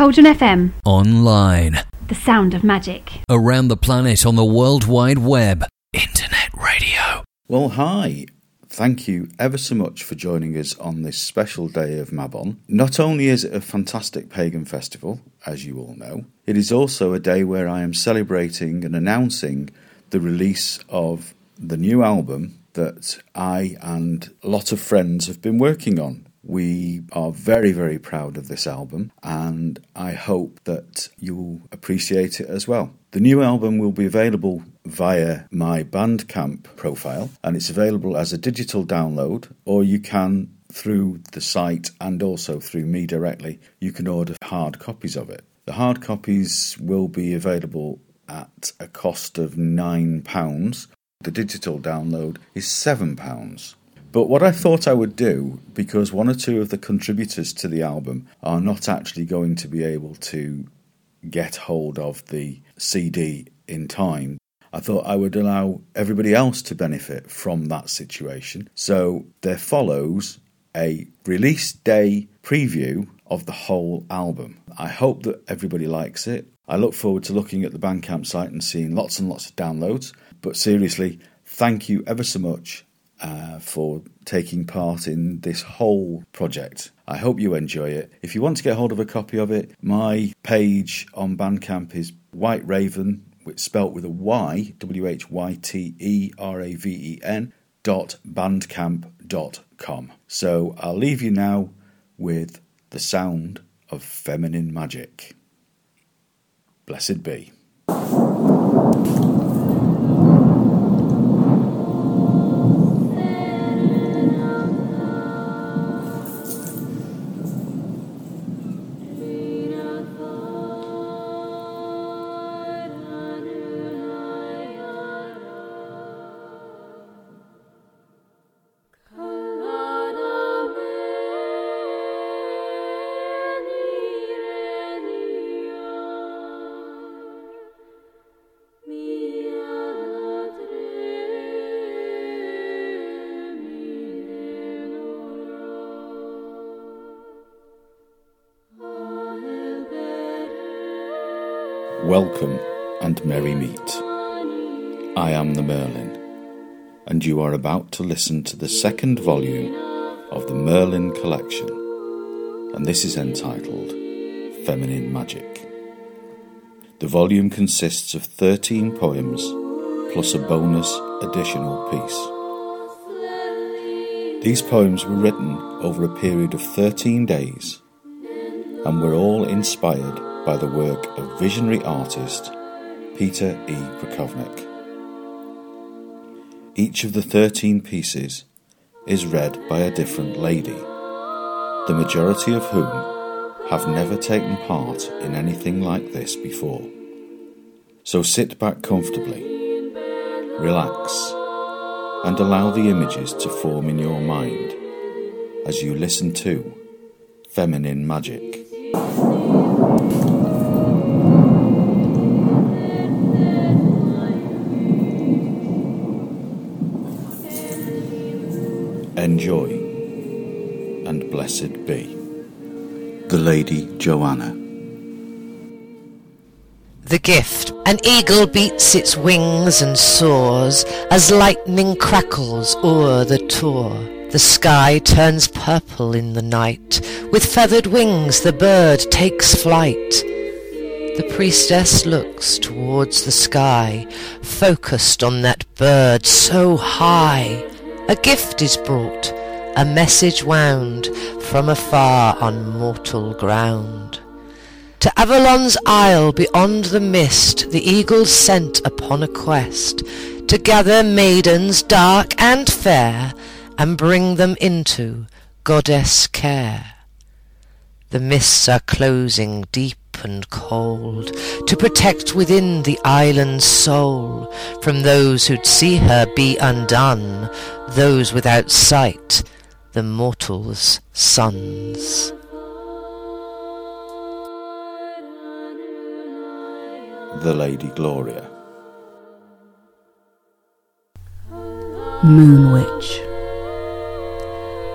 Cauldron FM. Online. The sound of magic. Around the planet on the World Wide Web. Internet radio. Well, hi. Thank you ever so much for joining us on this special day of Mabon. Not only is it a fantastic pagan festival, as you all know, it is also a day where I am celebrating and announcing the release of the new album that I and a lot of friends have been working on. We are very, very proud of this album, and I hope that you'll appreciate it as well. The new album will be available via my Bandcamp profile, and it's available as a digital download, or you can, through the site and also through me directly, you can order hard copies of it. The hard copies will be available at a cost of £9. The digital download is £7. But what I thought I would do, because one or two of the contributors to the album are not actually going to be able to get hold of the CD in time, I thought I would allow everybody else to benefit from that situation. So there follows a release day preview of the whole album. I hope that everybody likes it. I look forward to looking at the Bandcamp site and seeing lots and lots of downloads. But seriously, thank you ever so much for taking part in this whole project. I hope you enjoy it. If you want to get hold of a copy of it, my page on Bandcamp is White Raven, it's spelt with a Y, WHYTERAVEN.bandcamp.com. So I'll leave you now with the sound of feminine magic. Blessed be. Welcome and merry meet. I am the Merlin, and you are about to listen to the second volume of the Merlin Collection, and this is entitled Feminine Magic. The volume consists of 13 poems plus a bonus additional piece. These poems were written over a period of 13 days and were all inspired by the work of visionary artist Peter E. Prokovnik. Each of the 13 pieces is read by a different lady, the majority of whom have never taken part in anything like this before. So sit back comfortably, relax, and allow the images to form in your mind as you listen to Feminine Magic. Enjoy, and blessed be. The Lady Joanna. The Gift. An eagle beats its wings and soars, as lightning crackles o'er the tor. The sky turns purple in the night, with feathered wings the bird takes flight. The priestess looks towards the sky, focused on that bird so high. A gift is brought, a message wound from afar on mortal ground. To Avalon's isle beyond the mist, the eagle sent upon a quest to gather maidens dark and fair and bring them into goddess care. The mists are closing deep and cold to protect within the island's soul from those who'd see her be undone, those without sight, the mortals' sons. The Lady Gloria. Moon Witch.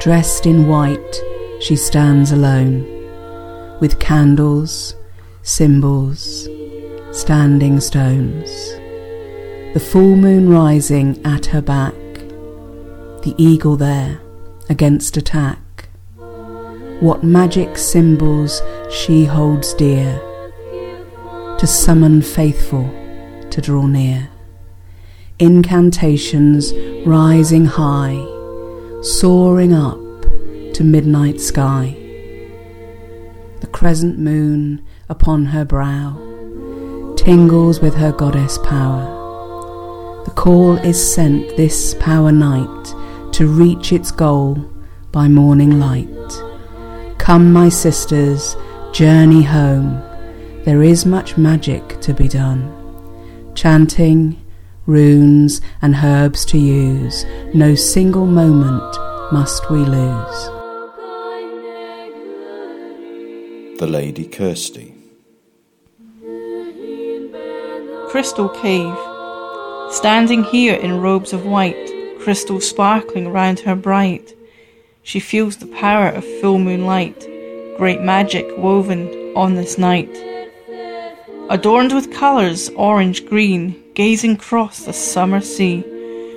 Dressed in white, she stands alone, with candles, cymbals, standing stones, the full moon rising at her back, the eagle there against attack. What magic symbols she holds dear, to summon faithful to draw near. Incantations rising high, soaring up to midnight sky. The crescent moon upon her brow tingles with her goddess power. The call is sent this power night to reach its goal by morning light. Come, my sisters, journey home. There is much magic to be done. Chanting, runes and herbs to use, no single moment must we lose. The Lady Kirsty. Crystal Cave. Standing here in robes of white, crystal sparkling round her bright, she feels the power of full moonlight, great magic woven on this night. Adorned with colours orange-green, gazing across the summer sea,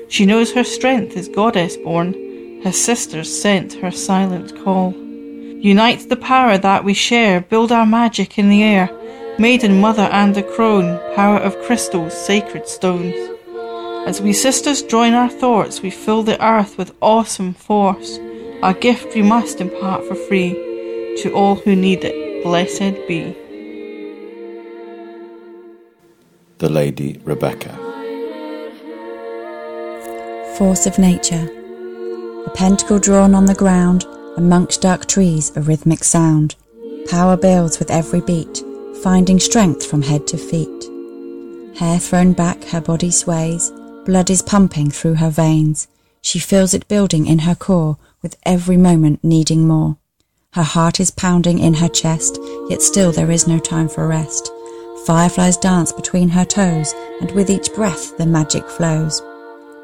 she knows her strength is goddess-born, her sisters sent her silent call. Unite the power that we share, build our magic in the air, maiden, mother and the crone, power of crystals, sacred stones. As we sisters join our thoughts, we fill the earth with awesome force, our gift we must impart for free, to all who need it, blessed be. The Lady Rebecca. Force of nature. A pentacle drawn on the ground, amongst dark trees a rhythmic sound. Power builds with every beat, finding strength from head to feet. Hair thrown back, her body sways, blood is pumping through her veins. She feels it building in her core, with every moment needing more. Her heart is pounding in her chest, yet still there is no time for rest. Fireflies dance between her toes, and with each breath the magic flows.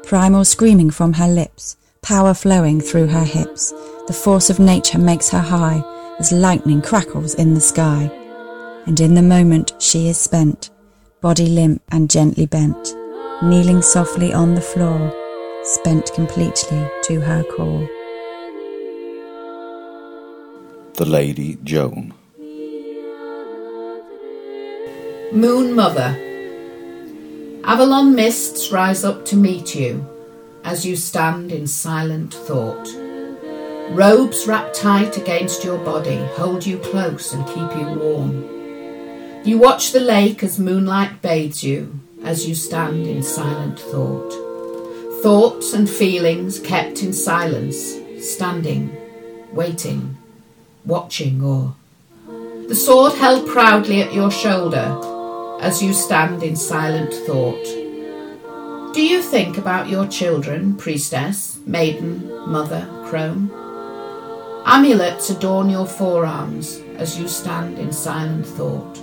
Primal screaming from her lips, power flowing through her hips. The force of nature makes her high, as lightning crackles in the sky. And in the moment she is spent, body limp and gently bent, kneeling softly on the floor, spent completely to her core. The Lady Joan. Moon Mother. Avalon mists rise up to meet you as you stand in silent thought. Robes wrapped tight against your body hold you close and keep you warm. You watch the lake as moonlight bathes you as you stand in silent thought. Thoughts and feelings kept in silence, standing, waiting, watching awe. The sword held proudly at your shoulder, as you stand in silent thought. Do you think about your children, priestess, maiden, mother, crone? Amulets adorn your forearms as you stand in silent thought.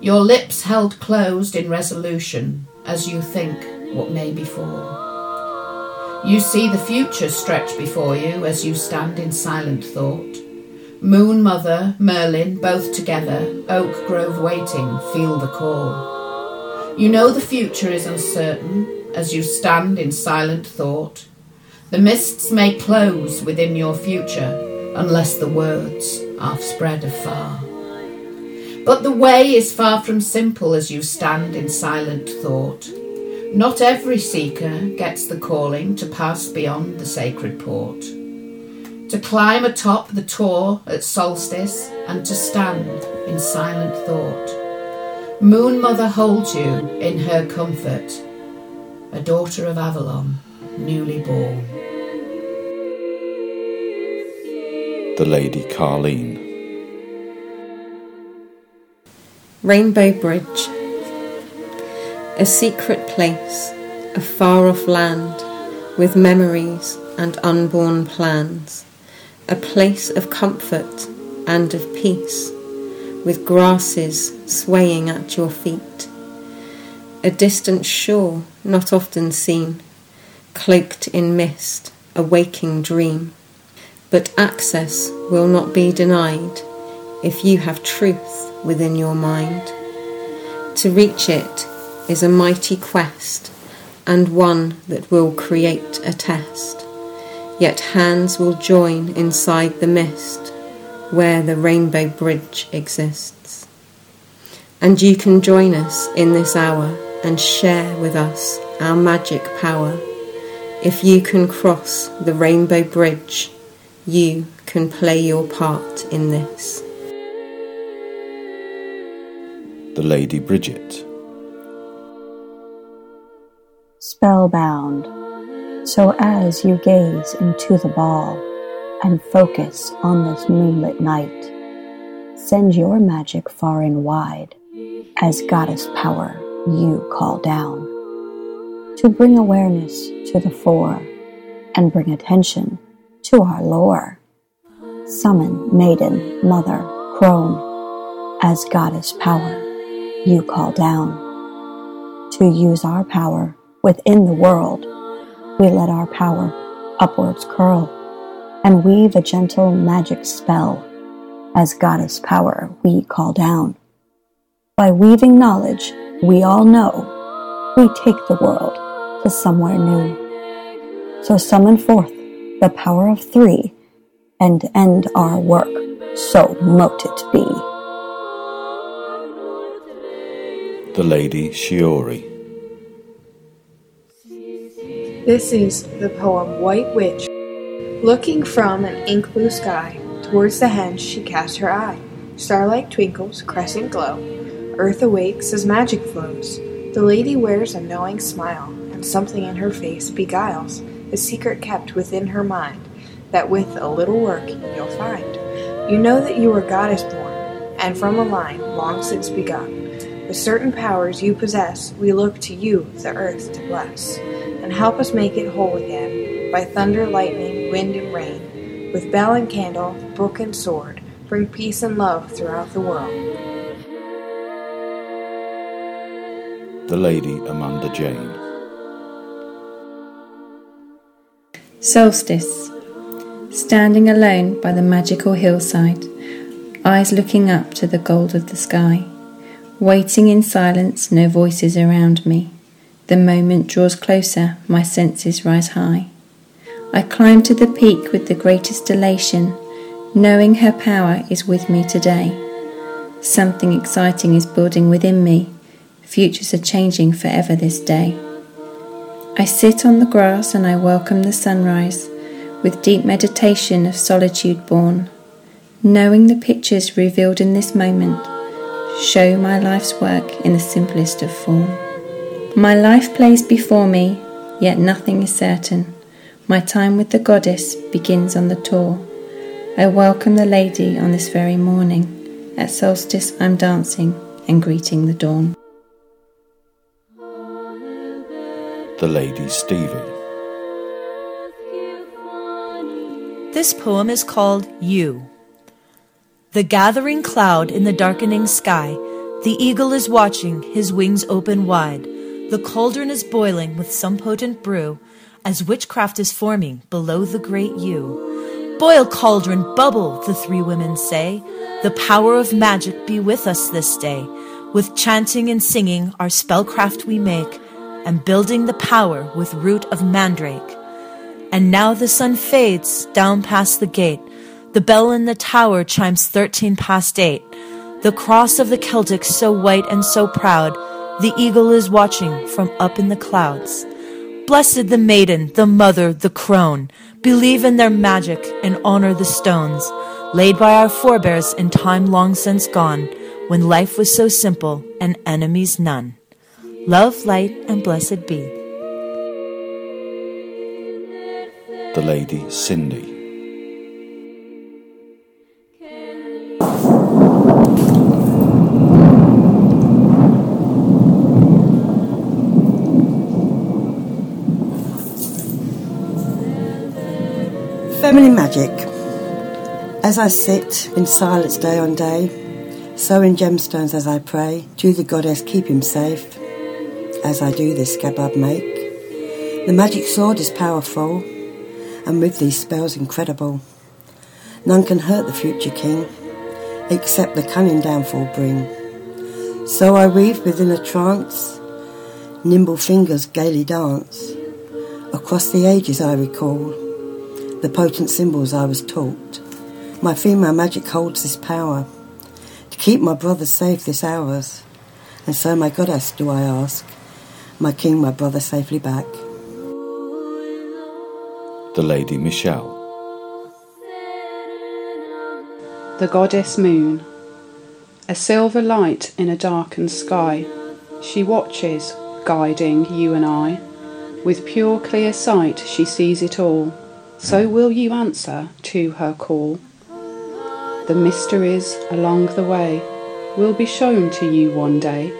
Your lips held closed in resolution as you think what may befall. You see the future stretch before you as you stand in silent thought. Moon Mother, Merlin, both together, Oak Grove waiting, feel the call. You know the future is uncertain as you stand in silent thought. The mists may close within your future unless the words are spread afar. But the way is far from simple as you stand in silent thought. Not every seeker gets the calling to pass beyond the sacred port. To climb atop the Tor at solstice and to stand in silent thought. Moon Mother holds you in her comfort, a daughter of Avalon, newly born. The Lady Carline. Rainbow Bridge. A secret place, a far-off land, with memories and unborn plans. A place of comfort and of peace, with grasses swaying at your feet. A distant shore not often seen, cloaked in mist, a waking dream. But access will not be denied, if you have truth within your mind. To reach it is a mighty quest, and one that will create a test. Yet hands will join inside the mist, where the rainbow bridge exists. And you can join us in this hour and share with us our magic power. If you can cross the rainbow bridge, you can play your part in this. The Lady Bridget. Spellbound, so as you gaze into the ball and focus on this moonlit night, send your magic far and wide as goddess power you call down, to bring awareness to the fore and bring attention to our lore. Summon maiden, mother, crone, as goddess power you call down, to use our power within the world. We let our power upwards curl and weave a gentle magic spell as goddess power we call down. By weaving knowledge we all know, we take the world to somewhere new. So summon forth the power of three and end our work, so mote it be. The Lady Shiori. This is the poem White Witch. Looking from an ink blue sky, towards the henge she cast her eye. Starlight twinkles, crescent glow. Earth awakes as magic flows. The lady wears a knowing smile, and something in her face beguiles a secret kept within her mind, that with a little work you'll find. You know that you are goddess born, and from a line long since begun. With certain powers you possess, we look to you, the earth, to bless, and help us make it whole again, by thunder, lightning, wind, and rain. With bell and candle, book and sword, bring peace and love throughout the world. The Lady Amanda Jane. Solstice. Standing alone by the magical hillside, eyes looking up to the gold of the sky. Waiting in silence, no voices around me. The moment draws closer, my senses rise high. I climb to the peak with the greatest elation, knowing her power is with me today. Something exciting is building within me, futures are changing forever this day. I sit on the grass and I welcome the sunrise, with deep meditation of solitude born. Knowing the pictures revealed in this moment, show my life's work in the simplest of form. My life plays before me, yet nothing is certain. My time with the goddess begins on the tour. I welcome the lady on this very morning. At solstice I'm dancing and greeting the dawn. The Lady Stevie. This poem is called You. The gathering cloud in the darkening sky, the eagle is watching, his wings open wide. The cauldron is boiling with some potent brew, as witchcraft is forming below the great yew. Boil, cauldron, bubble, the three women say. The power of magic be with us this day. With chanting and singing our spellcraft we make, and building the power with root of mandrake. And now the sun fades down past the gate. The bell in the tower chimes 8:13. The cross of the Celtic so white and so proud, the eagle is watching from up in the clouds. Blessed the maiden, the mother, the crone. Believe in their magic and honor the stones laid by our forebears in time long since gone, when life was so simple and enemies none. Love, light, and blessed be. The Lady Cindy. Feminine Magic. As I sit in silence day on day, so in gemstones as I pray, to the goddess keep him safe. As I do this scabbard make, the magic sword is powerful, and with these spells incredible. None can hurt the future king, except the cunning downfall bring. So I weave within a trance, nimble fingers gaily dance. Across the ages I recall the potent symbols I was taught. My female magic holds this power to keep my brother safe this hours. And so my goddess do I ask, my king, my brother safely back. The Lady Michelle. The Goddess Moon. A silver light in a darkened sky, she watches, guiding you and I. With pure clear sight she sees it all, so will you answer to her call. The mysteries along the way will be shown to you one day.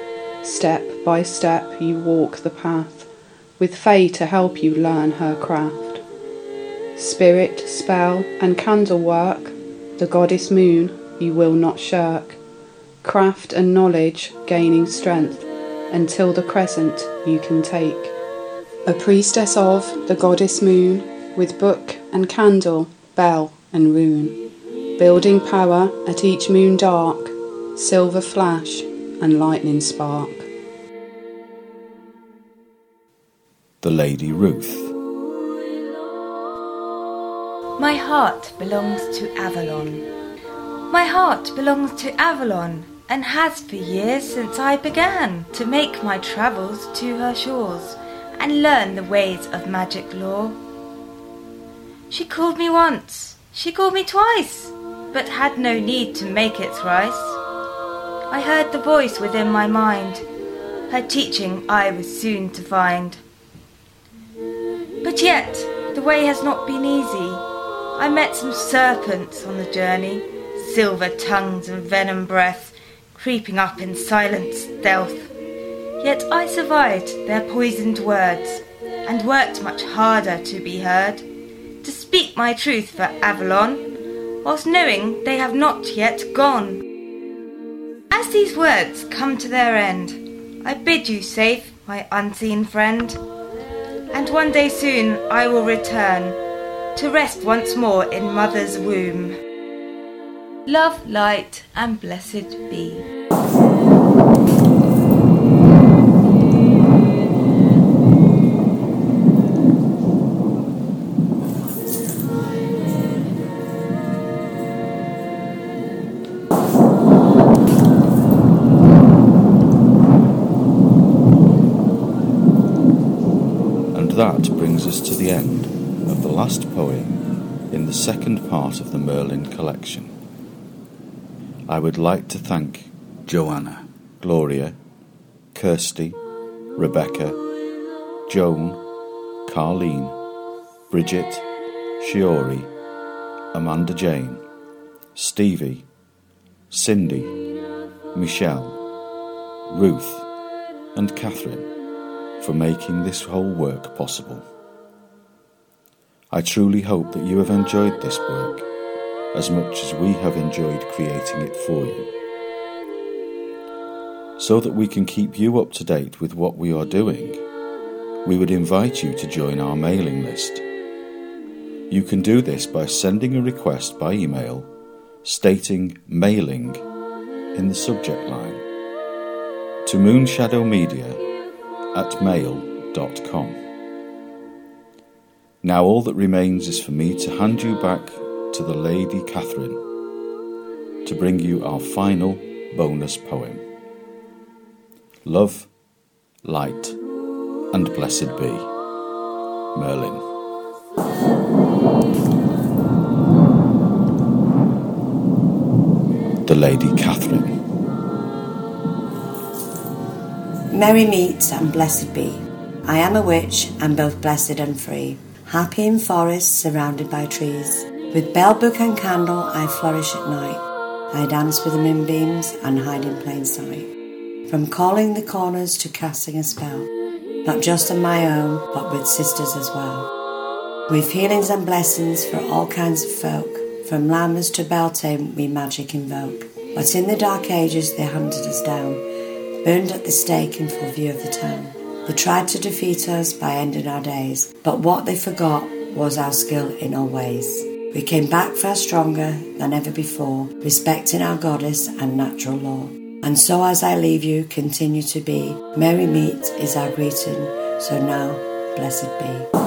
Step by step you walk the path, with Fae to help you learn her craft. Spirit, spell and candle work, the Goddess Moon you will not shirk. Craft and knowledge gaining strength, until the crescent you can take. A priestess of the Goddess Moon, with book and candle, bell and rune. Building power at each moon dark, silver flash and lightning spark. The Lady Ruth. My heart belongs to Avalon. My heart belongs to Avalon, and has for years since I began to make my travels to her shores and learn the ways of magic lore. She called me once, she called me twice, but had no need to make it thrice. I heard the voice within my mind, her teaching I was soon to find. But yet, the way has not been easy. I met some serpents on the journey, silver tongues and venom breath, creeping up in silent stealth. Yet I survived their poisoned words, and worked much harder to be heard, to speak my truth for Avalon, whilst knowing they have not yet gone. As these words come to their end, I bid you safe, my unseen friend, and one day soon I will return, to rest once more in mother's womb. Love, light, and blessed be. And that brings us to the end of the last poem in the second part of the Merlin collection. I would like to thank Joanna, Gloria, Kirsty, Rebecca, Joan, Carleen, Bridget, Shiori, Amanda Jane, Stevie, Cindy, Michelle, Ruth and Catherine for making this whole work possible. I truly hope that you have enjoyed this work as much as we have enjoyed creating it for you. So that we can keep you up to date with what we are doing, we would invite you to join our mailing list. You can do this by sending a request by email stating mailing in the subject line to moonshadowmedia@mail.com. Now all that remains is for me to hand you back to the Lady Catherine to bring you our final bonus poem. Love, light, and blessed be. Merlin. The Lady Catherine. Merry meet and blessed be. I am a witch and both blessed and free. Happy in forests surrounded by trees. With bell, book and candle I flourish at night. I dance with the moonbeams and hide in plain sight. From calling the corners to casting a spell, not just on my own, but with sisters as well. With healings and blessings for all kinds of folk, from llamas to Belte we magic invoke. But in the dark ages they hunted us down, burned at the stake in full view of the town. They tried to defeat us by ending our days, but what they forgot was our skill in all ways. We came back far stronger than ever before, respecting our goddess and natural law. And so as I leave you, continue to be. Merry meet is our greeting, so now blessed be.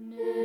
No.